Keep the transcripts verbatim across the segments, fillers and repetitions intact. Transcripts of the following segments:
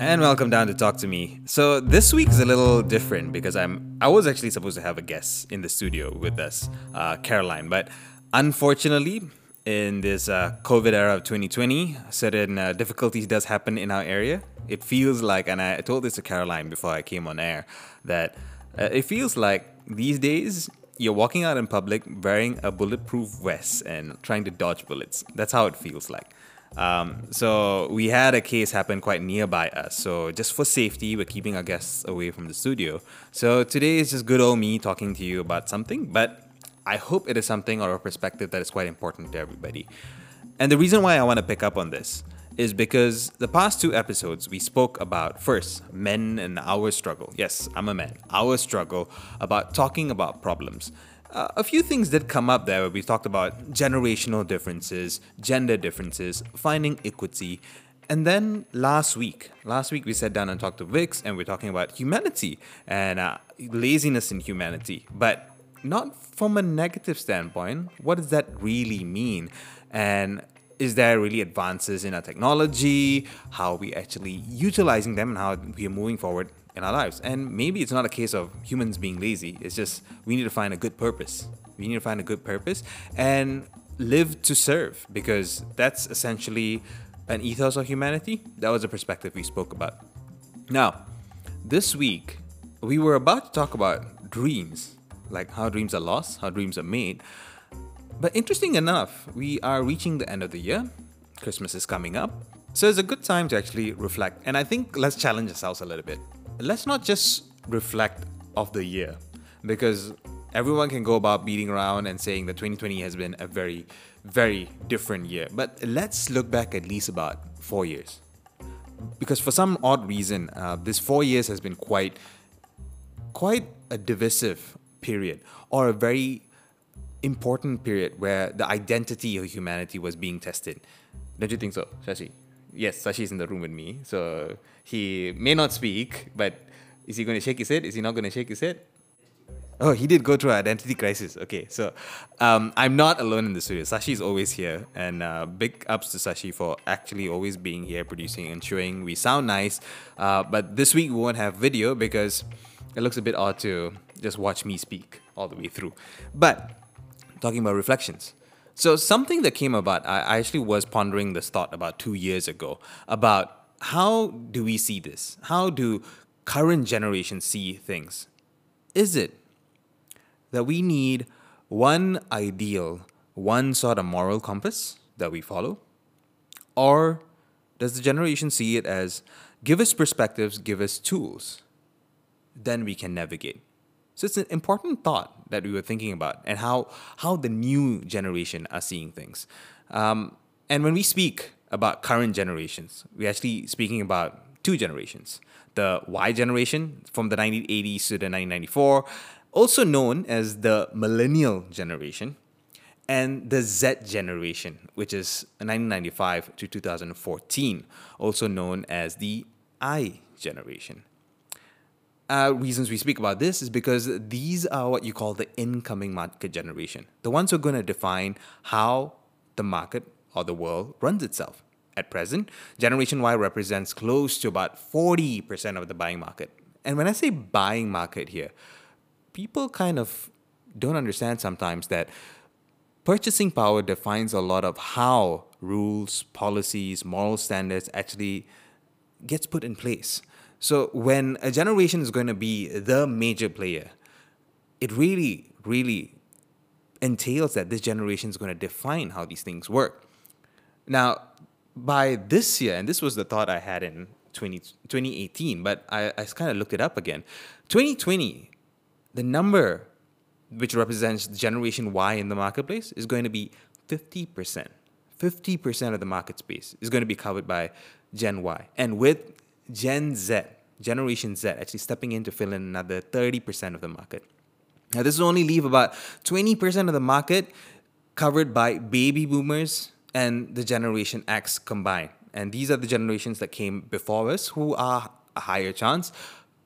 And welcome down to Talk To Me. So this week is a little different because I'm I was actually supposed to have a guest in the studio with us, uh, Caroline. But unfortunately, in this uh, COVID era of twenty twenty, certain uh, difficulties does happen in our area. It feels like, and I told this to Caroline before I came on air, that uh, it feels like these days you're walking out in public wearing a bulletproof vest and trying to dodge bullets. That's how it feels like. Um, so we had a case happen quite nearby us. So just for safety, we're keeping our guests away from the studio. So today is just good old me talking to you about something, but I hope it is something or a perspective that is quite important to everybody. And the reason why I want to pick up on this is because the past two episodes we spoke about, first, men and our struggle. Yes, I'm a man. Our struggle about talking about problems. Uh, a few things did come up there where we talked about generational differences, gender differences, finding equity. And then last week, last week we sat down and talked to Vix, and we're talking about humanity and uh, laziness in humanity, but not from a negative standpoint. What does that really mean? And is there really advances in our technology? How are we actually utilizing them and how we are moving forward in our lives? And maybe it's not a case of humans being lazy. It's just we need to find a good purpose. We need to find a good purpose and live to serve, because that's essentially an ethos of humanity. That was the perspective we spoke about. Now, this week, we were about to talk about dreams, like how dreams are lost, how dreams are made. But interesting enough, we are reaching the end of the year. Christmas is coming up. So it's a good time to actually reflect. And I think let's challenge ourselves a little bit. Let's not just reflect of the year, because everyone can go about beating around and saying that twenty twenty has been a very, very different year. But let's look back at least about four years. Because for some odd reason, uh, this four years has been quite, quite a divisive period, or a very important period where the identity of humanity was being tested. Don't you think so, Shashi? Yes, Shashi is in the room with me, so he may not speak, but is he going to shake his head? Is he not going to shake his head? Oh, he did go through an identity crisis. Okay, so um, I'm not alone in the studio. Shashi is always here, and uh, big ups to Shashi for actually always being here, producing, ensuring we sound nice. Uh, but this week we won't have video because it looks a bit odd to just watch me speak all the way through. But talking about reflections. So something that came about, I actually was pondering this thought about two years ago about how do we see this? How do current generations see things? Is it that we need one ideal, one sort of moral compass that we follow? Or does the generation see it as, give us perspectives, give us tools, then we can navigate? So it's an important thought that we were thinking about, and how, how the new generation are seeing things. Um, and when we speak about current generations, we're actually speaking about two generations. The Y generation from the nineteen eighties to the nineteen ninety-four, also known as the millennial generation, and the Z generation, which is nineteen ninety-five to two thousand fourteen, also known as the I generation. Uh, reasons we speak about this is because these are what you call the incoming market generation. The ones who are going to define how the market or the world runs itself. At present, Generation Y represents close to about forty percent of the buying market. And when I say buying market here, people kind of don't understand sometimes that purchasing power defines a lot of how rules, policies, moral standards actually gets put in place. So when a generation is going to be the major player, it really, really entails that this generation is going to define how these things work. Now, by this year, and this was the thought I had in twenty, twenty eighteen, but I, I kind of looked it up again. twenty twenty, the number which represents Generation Y in the marketplace is going to be fifty percent. fifty percent of the market space is going to be covered by Gen Y. And with Gen Z, Generation Z, actually stepping in to fill in another thirty percent of the market. Now, this will only leave about twenty percent of the market covered by baby boomers and the Generation X combined. And these are the generations that came before us who are a higher chance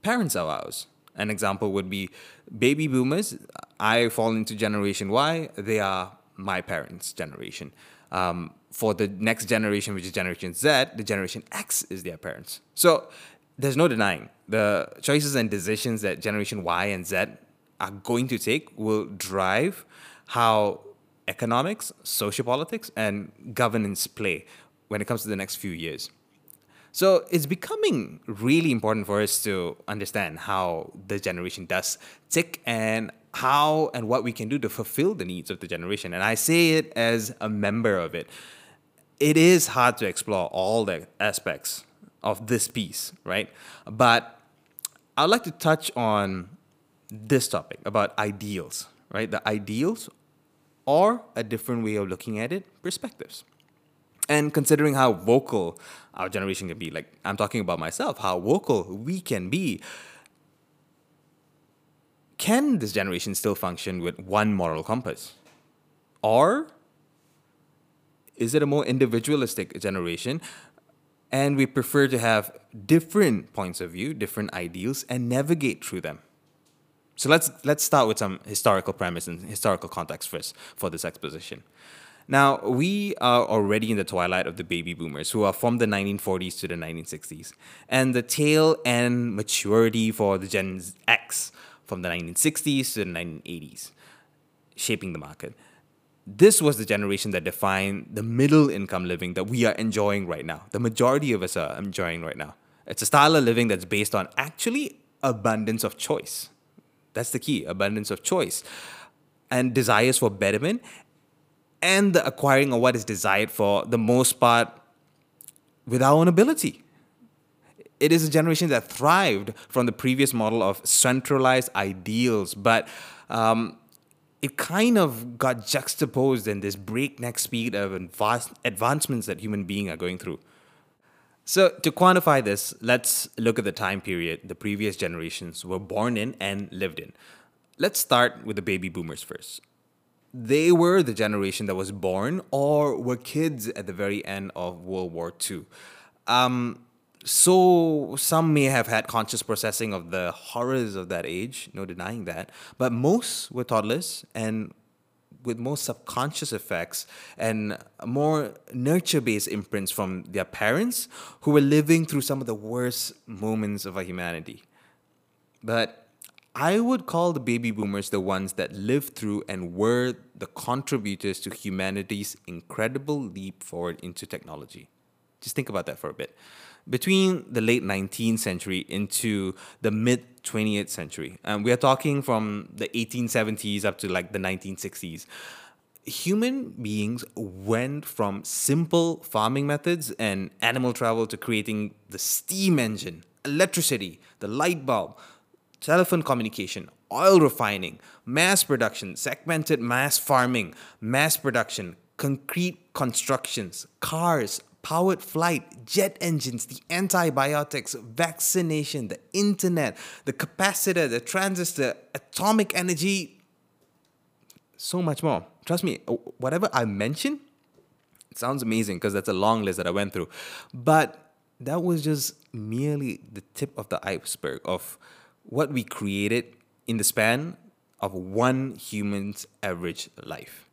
parents of ours. An example would be baby boomers. I fall into Generation Y. They are my parents' generation. Um, for the next generation, which is Generation Z, the Generation X is their parents. So there's no denying the choices and decisions that Generation Y and Z are going to take will drive how economics, social politics, and governance play when it comes to the next few years. So it's becoming really important for us to understand how the generation does tick and how and what we can do to fulfill the needs of the generation. And I say it as a member of it. It is hard to explore all the aspects of this piece, right? But I'd like to touch on this topic about ideals, right? The ideals or a different way of looking at it, perspectives. And considering how vocal our generation can be, like I'm talking about myself, how vocal we can be, can this generation still function with one moral compass? Or is it a more individualistic generation and we prefer to have different points of view, different ideals, and navigate through them? So let's, let's start with some historical premise and historical context first for this exposition. Now, we are already in the twilight of the baby boomers, who are from the nineteen forties to the nineteen sixties, and the tail end maturity for the Gen X from the nineteen sixties to the nineteen eighties, shaping the market. This was the generation that defined the middle income living that we are enjoying right now. The majority of us are enjoying right now. It's a style of living that's based on actually abundance of choice. That's the key, abundance of choice and desires for betterment, and the acquiring of what is desired for the most part with our own ability. It is a generation that thrived from the previous model of centralized ideals, but um, it kind of got juxtaposed in this breakneck speed of advanced advancements that human beings are going through. So to quantify this, let's look at the time period the previous generations were born in and lived in. Let's start with the baby boomers first. They were the generation that was born or were kids at the very end of World War Two. Um, so some may have had conscious processing of the horrors of that age, no denying that. But most were toddlers and with more subconscious effects and more nurture-based imprints from their parents who were living through some of the worst moments of our humanity. But I would call the baby boomers the ones that lived through and were the contributors to humanity's incredible leap forward into technology. Just think about that for a bit. Between the late nineteenth century into the mid twentieth century, and we are talking from the eighteen seventies up to like the nineteen sixties, human beings went from simple farming methods and animal travel to creating the steam engine, electricity, the light bulb, telephone communication, oil refining, mass production, segmented mass farming, mass production, concrete constructions, cars, powered flight, jet engines, the antibiotics, vaccination, the internet, the capacitor, the transistor, atomic energy, so much more. Trust me, whatever I mention, it sounds amazing because that's a long list that I went through. But that was just merely the tip of the iceberg of what we created in the span of one human's average life.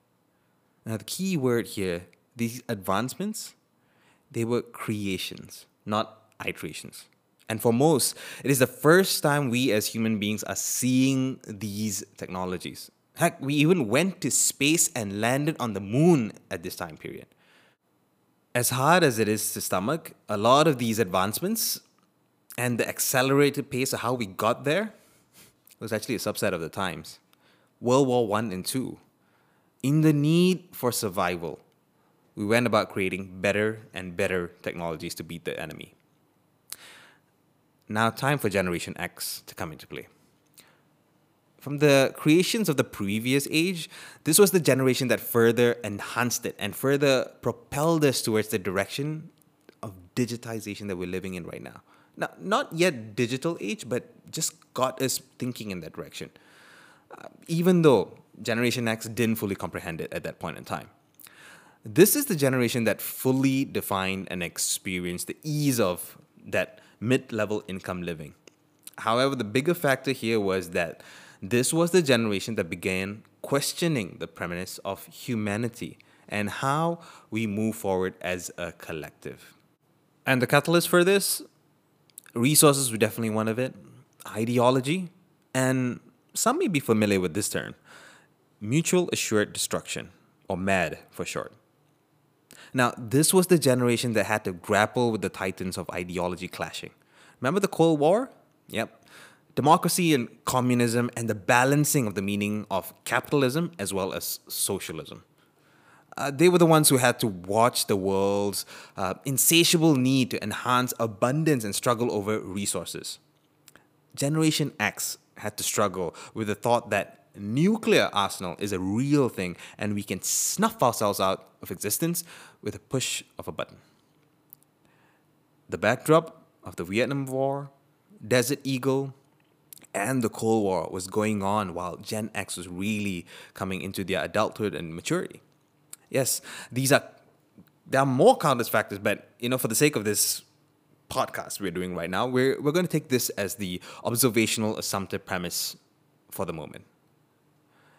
Now, the key word here, these advancements, they were creations, not iterations. And for most, it is the first time we as human beings are seeing these technologies. Heck, we even went to space and landed on the moon at this time period. As hard as it is to stomach, a lot of these advancements and the accelerated pace of how we got there was actually a subset of the times. World War One and Two. In the need for survival, we went about creating better and better technologies to beat the enemy. Now time for Generation X to come into play. From the creations of the previous age, this was the generation that further enhanced it and further propelled us towards the direction of digitization that we're living in right now. Now, not yet digital age, but just got us thinking in that direction, uh, even though Generation X didn't fully comprehend it at that point in time. This is the generation that fully defined and experienced the ease of that mid-level income living. However, the bigger factor here was that this was the generation that began questioning the premise of humanity and how we move forward as a collective. And the catalyst for this, resources were definitely one of it, ideology, and some may be familiar with this term, mutual assured destruction, or M A D for short. Now, this was the generation that had to grapple with the titans of ideology clashing. Remember the Cold War? Yep. Democracy and communism and the balancing of the meaning of capitalism as well as socialism. Uh, they were the ones who had to watch the world's uh, insatiable need to enhance abundance and struggle over resources. Generation X had to struggle with the thought that nuclear arsenal is a real thing and we can snuff ourselves out of existence with a push of a button. The backdrop of the Vietnam War, Desert Eagle, and the Cold War was going on while Gen X was really coming into their adulthood and maturity. Yes, these are there are more countless factors, but you know, for the sake of this podcast we're doing right now, we're we're going to take this as the observational assumptive premise for the moment.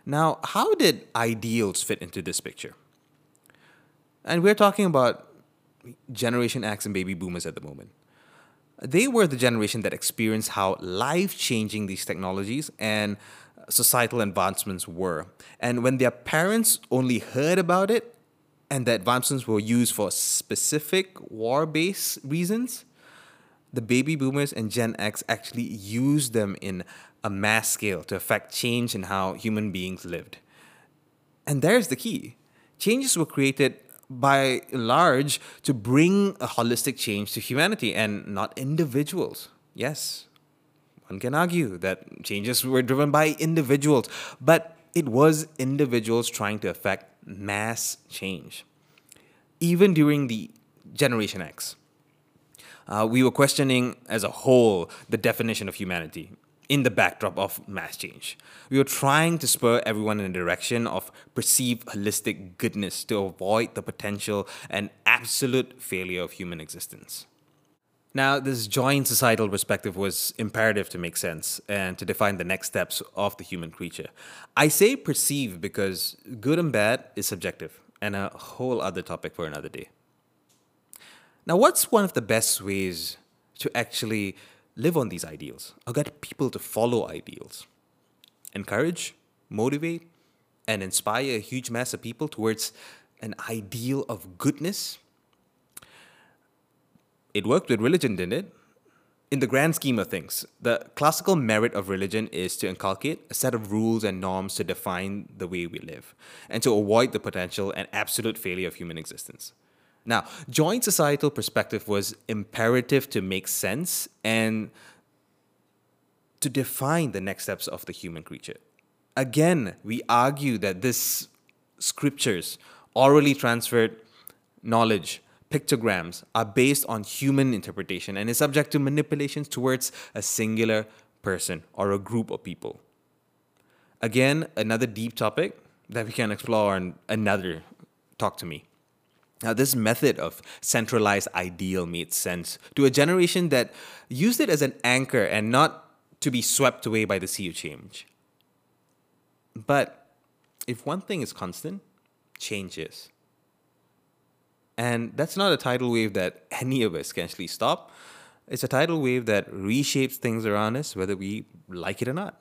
Now, how did ideals fit into this picture? And we're talking about Generation X and baby boomers at the moment. They were the generation that experienced how life-changing these technologies and societal advancements were. And when their parents only heard about it and the advancements were used for specific war-based reasons, the baby boomers and Gen X actually used them in a mass scale to affect change in how human beings lived. And there's the key. Changes were created by large to bring a holistic change to humanity and not individuals. Yes, one can argue that changes were driven by individuals, but it was individuals trying to affect mass change. Even during the Generation X, uh, we were questioning as a whole the definition of humanity in the backdrop of mass change. We were trying to spur everyone in the direction of perceived holistic goodness to avoid the potential and absolute failure of human existence. Now, this joint societal perspective was imperative to make sense and to define the next steps of the human creature. I say perceive because good and bad is subjective and a whole other topic for another day. Now, what's one of the best ways to actually live on these ideals, or get people to follow ideals? Encourage, motivate, and inspire a huge mass of people towards an ideal of goodness? It worked with religion, didn't it? In the grand scheme of things, the classical merit of religion is to inculcate a set of rules and norms to define the way we live, and to avoid the potential and absolute failure of human existence. Now, joint societal perspective was imperative to make sense and to define the next steps of the human creature. Again, we argue that this scriptures, orally transferred knowledge, pictograms, are based on human interpretation and is subject to manipulations towards a singular person or a group of people. Again, another deep topic that we can explore on another Talk To Me. Now, this method of centralized ideal made sense to a generation that used it as an anchor and not to be swept away by the sea of change. But if one thing is constant, change is. And that's not a tidal wave that any of us can actually stop. It's a tidal wave that reshapes things around us, whether we like it or not.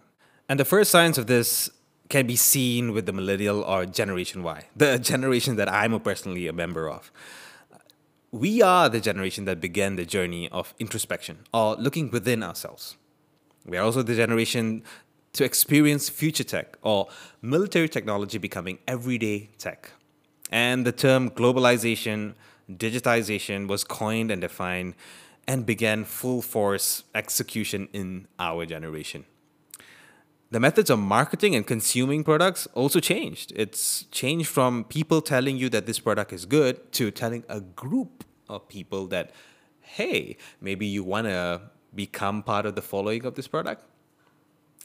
And the first signs of this can be seen with the millennial or Generation Y, the generation that I'm personally a member of. We are the generation that began the journey of introspection, or looking within ourselves. We are also the generation to experience future tech, or military technology becoming everyday tech. And the term globalization, digitization was coined and defined and began full force execution in our generation. The methods of marketing and consuming products also changed. It's changed from people telling you that this product is good to telling a group of people that, hey, maybe you want to become part of the following of this product.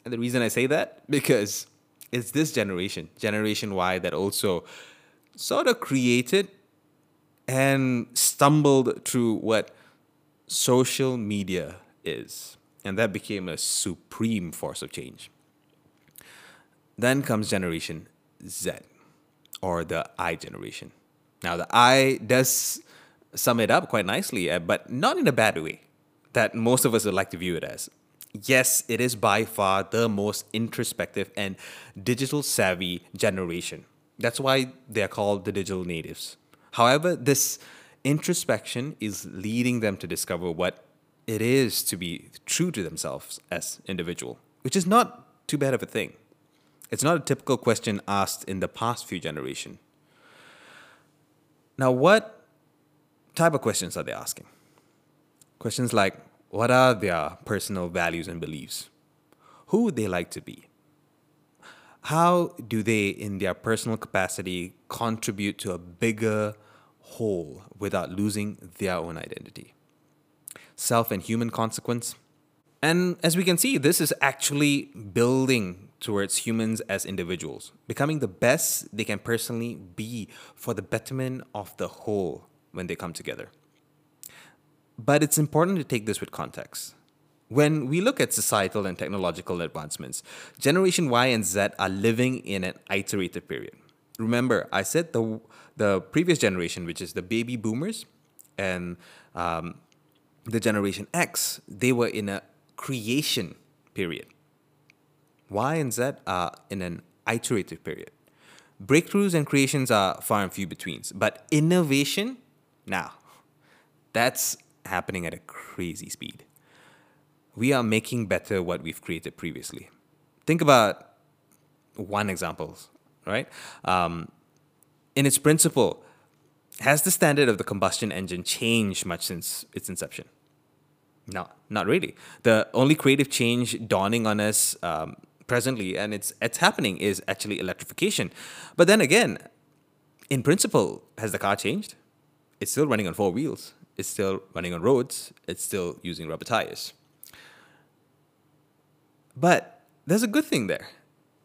And the reason I say that, because it's this generation, Generation Y, that also sort of created and stumbled through what social media is. And that became a supreme force of change. Then comes Generation Z, or the I generation. Now, the I does sum it up quite nicely, but not in a bad way that most of us would like to view it as. Yes, it is by far the most introspective and digital savvy generation. That's why they are called the digital natives. However, this introspection is leading them to discover what it is to be true to themselves as individual, which is not too bad of a thing. It's not a typical question asked in the past few generations. Now, what type of questions are they asking? Questions like, what are their personal values and beliefs? Who would they like to be? How do they, in their personal capacity, contribute to a bigger whole without losing their own identity? Self and human consequence. And as we can see, this is actually building towards humans as individuals, becoming the best they can personally be for the betterment of the whole when they come together. But it's important to take this with context. When we look at societal and technological advancements, Generation Y and Z are living in an iterative period. Remember, I said the, the previous generation, which is the baby boomers, and um, the Generation X, they were in a creation period. Y and Z are in an iterative period. Breakthroughs and creations are far and few betweens, but innovation, now, that's happening at a crazy speed. We are making better what we've created previously. Think about one example, right? Um, in its principle, has the standard of the combustion engine changed much since its inception? No, not really. The only creative change dawning on us um, presently, and it's it's happening, is actually electrification. But then again, in principle, has the car changed? It's still running on four wheels. It's still running on roads. It's still using rubber tires. But there's a good thing there.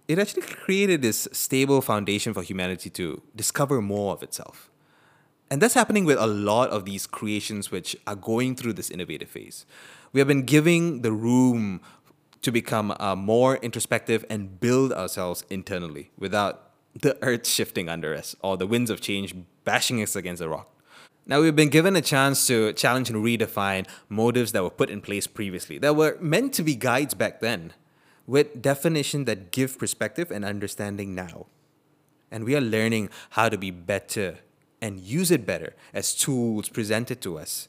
It actually created this stable foundation for humanity to discover more of itself. And that's happening with a lot of these creations which are going through this innovative phase. We have been giving the room to become uh, more introspective and build ourselves internally without the earth shifting under us or the winds of change bashing us against a rock. Now, we've been given a chance to challenge and redefine motives that were put in place previously, that were meant to be guides back then, with definitions that give perspective and understanding now. And we are learning how to be better and use it better as tools presented to us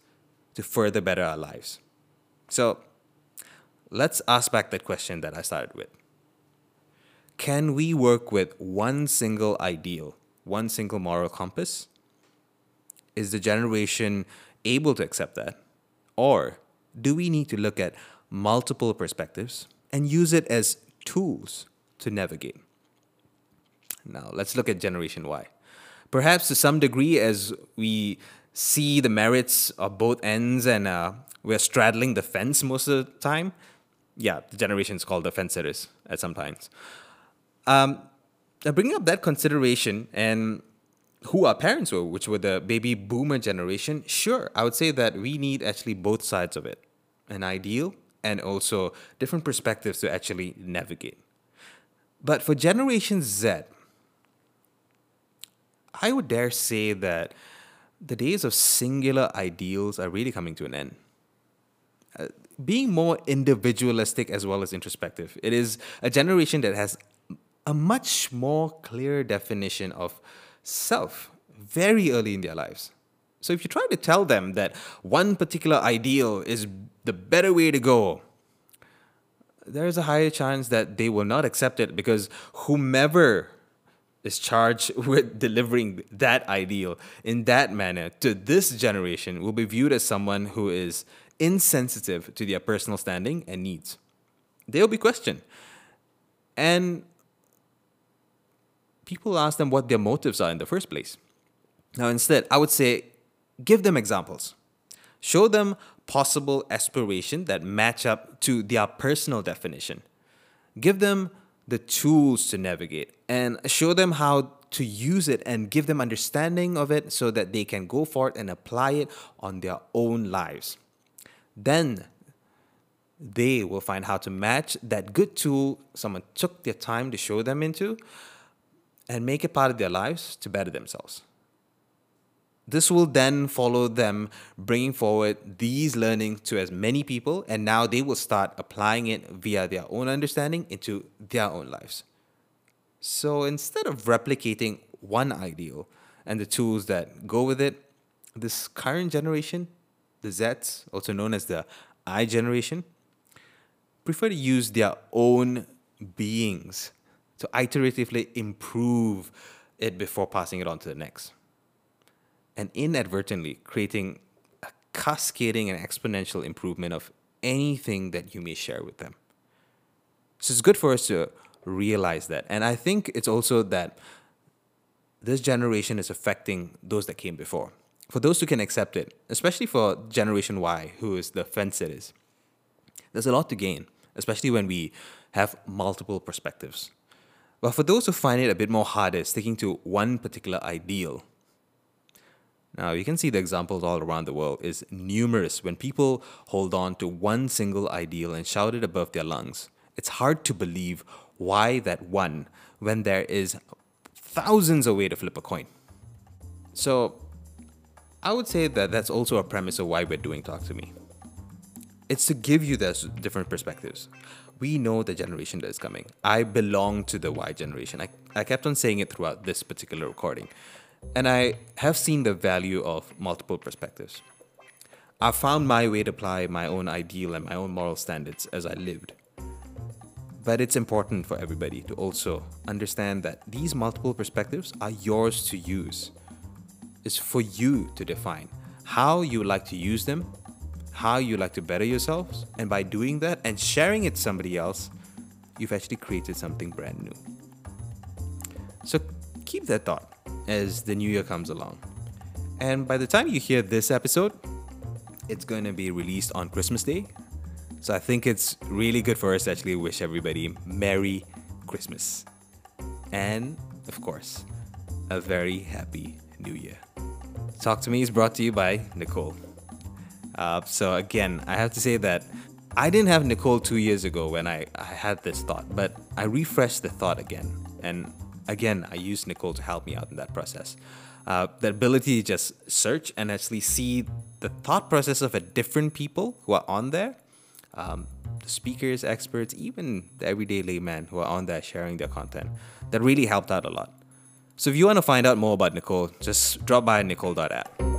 to further better our lives. So let's ask back that question that I started with. Can we work with one single ideal, one single moral compass? Is the generation able to accept that? Or do we need to look at multiple perspectives and use it as tools to navigate? Now, let's look at Generation Y. Perhaps to some degree, as we see the merits of both ends and uh, we're straddling the fence most of the time. Yeah, the generation is called the fence sitters at sometimes. Um, bringing up that consideration and who our parents were, which were the baby boomer generation, sure, I would say that we need actually both sides of it, an ideal and also different perspectives to actually navigate. But for Generation Z, I would dare say that the days of singular ideals are really coming to an end. Uh, being more individualistic as well as introspective, it is a generation that has a much more clear definition of self very early in their lives. So if you try to tell them that one particular ideal is the better way to go, there is a higher chance that they will not accept it, because whomever is charged with delivering that ideal in that manner to this generation will be viewed as someone who is insensitive to their personal standing and needs. They'll be questioned. And people ask them what their motives are in the first place. Now, instead, I would say, give them examples. Show them possible aspirations that match up to their personal definition. Give them the tools to navigate and show them how to use it and give them understanding of it so that they can go forth and apply it on their own lives. Then they will find how to match that good tool someone took their time to show them into and make it part of their lives to better themselves. This will then follow them bringing forward these learnings to as many people, and now they will start applying it via their own understanding into their own lives. So instead of replicating one ideal and the tools that go with it, this current generation, the Zs, also known as the I generation, prefer to use their own beings to iteratively improve it before passing it on to the next, and inadvertently creating a cascading and exponential improvement of anything that you may share with them. So it's good for us to realize that. And I think it's also that this generation is affecting those that came before. For those who can accept it, especially for Generation Y, who is the fence sitters, there's a lot to gain, especially when we have multiple perspectives. But for those who find it a bit more harder sticking to one particular ideal, now, you can see the examples all around the world is numerous when people hold on to one single ideal and shout it above their lungs. It's hard to believe why that one when there is thousands of ways to flip a coin. So, I would say that that's also a premise of why we're doing Talk To Me. It's to give you those different perspectives. We know the generation that is coming. I belong to the Y generation. I, I kept on saying it throughout this particular recording. And I have seen the value of multiple perspectives. I found my way to apply my own ideal and my own moral standards as I lived. But it's important for everybody to also understand that these multiple perspectives are yours to use. It's for you to define how you like to use them, how you like to better yourselves, and by doing that and sharing it to somebody else, you've actually created something brand new. So keep that thought as the new year comes along. And by the time you hear this episode, it's going to be released on Christmas Day. So I think it's really good for us to actually wish everybody Merry Christmas. And, of course, a very happy new year. Talk To Me is brought to you by Nicole. Uh, so again, I have to say that I didn't have Nicole two years ago when I, I had this thought, but I refreshed the thought again. And again, I used Nicole to help me out in that process. Uh, the ability to just search and actually see the thought process of a different people who are on there, um, the speakers, experts, even the everyday layman who are on there sharing their content, that really helped out a lot. So if you want to find out more about Nicole, just drop by nicole dot app.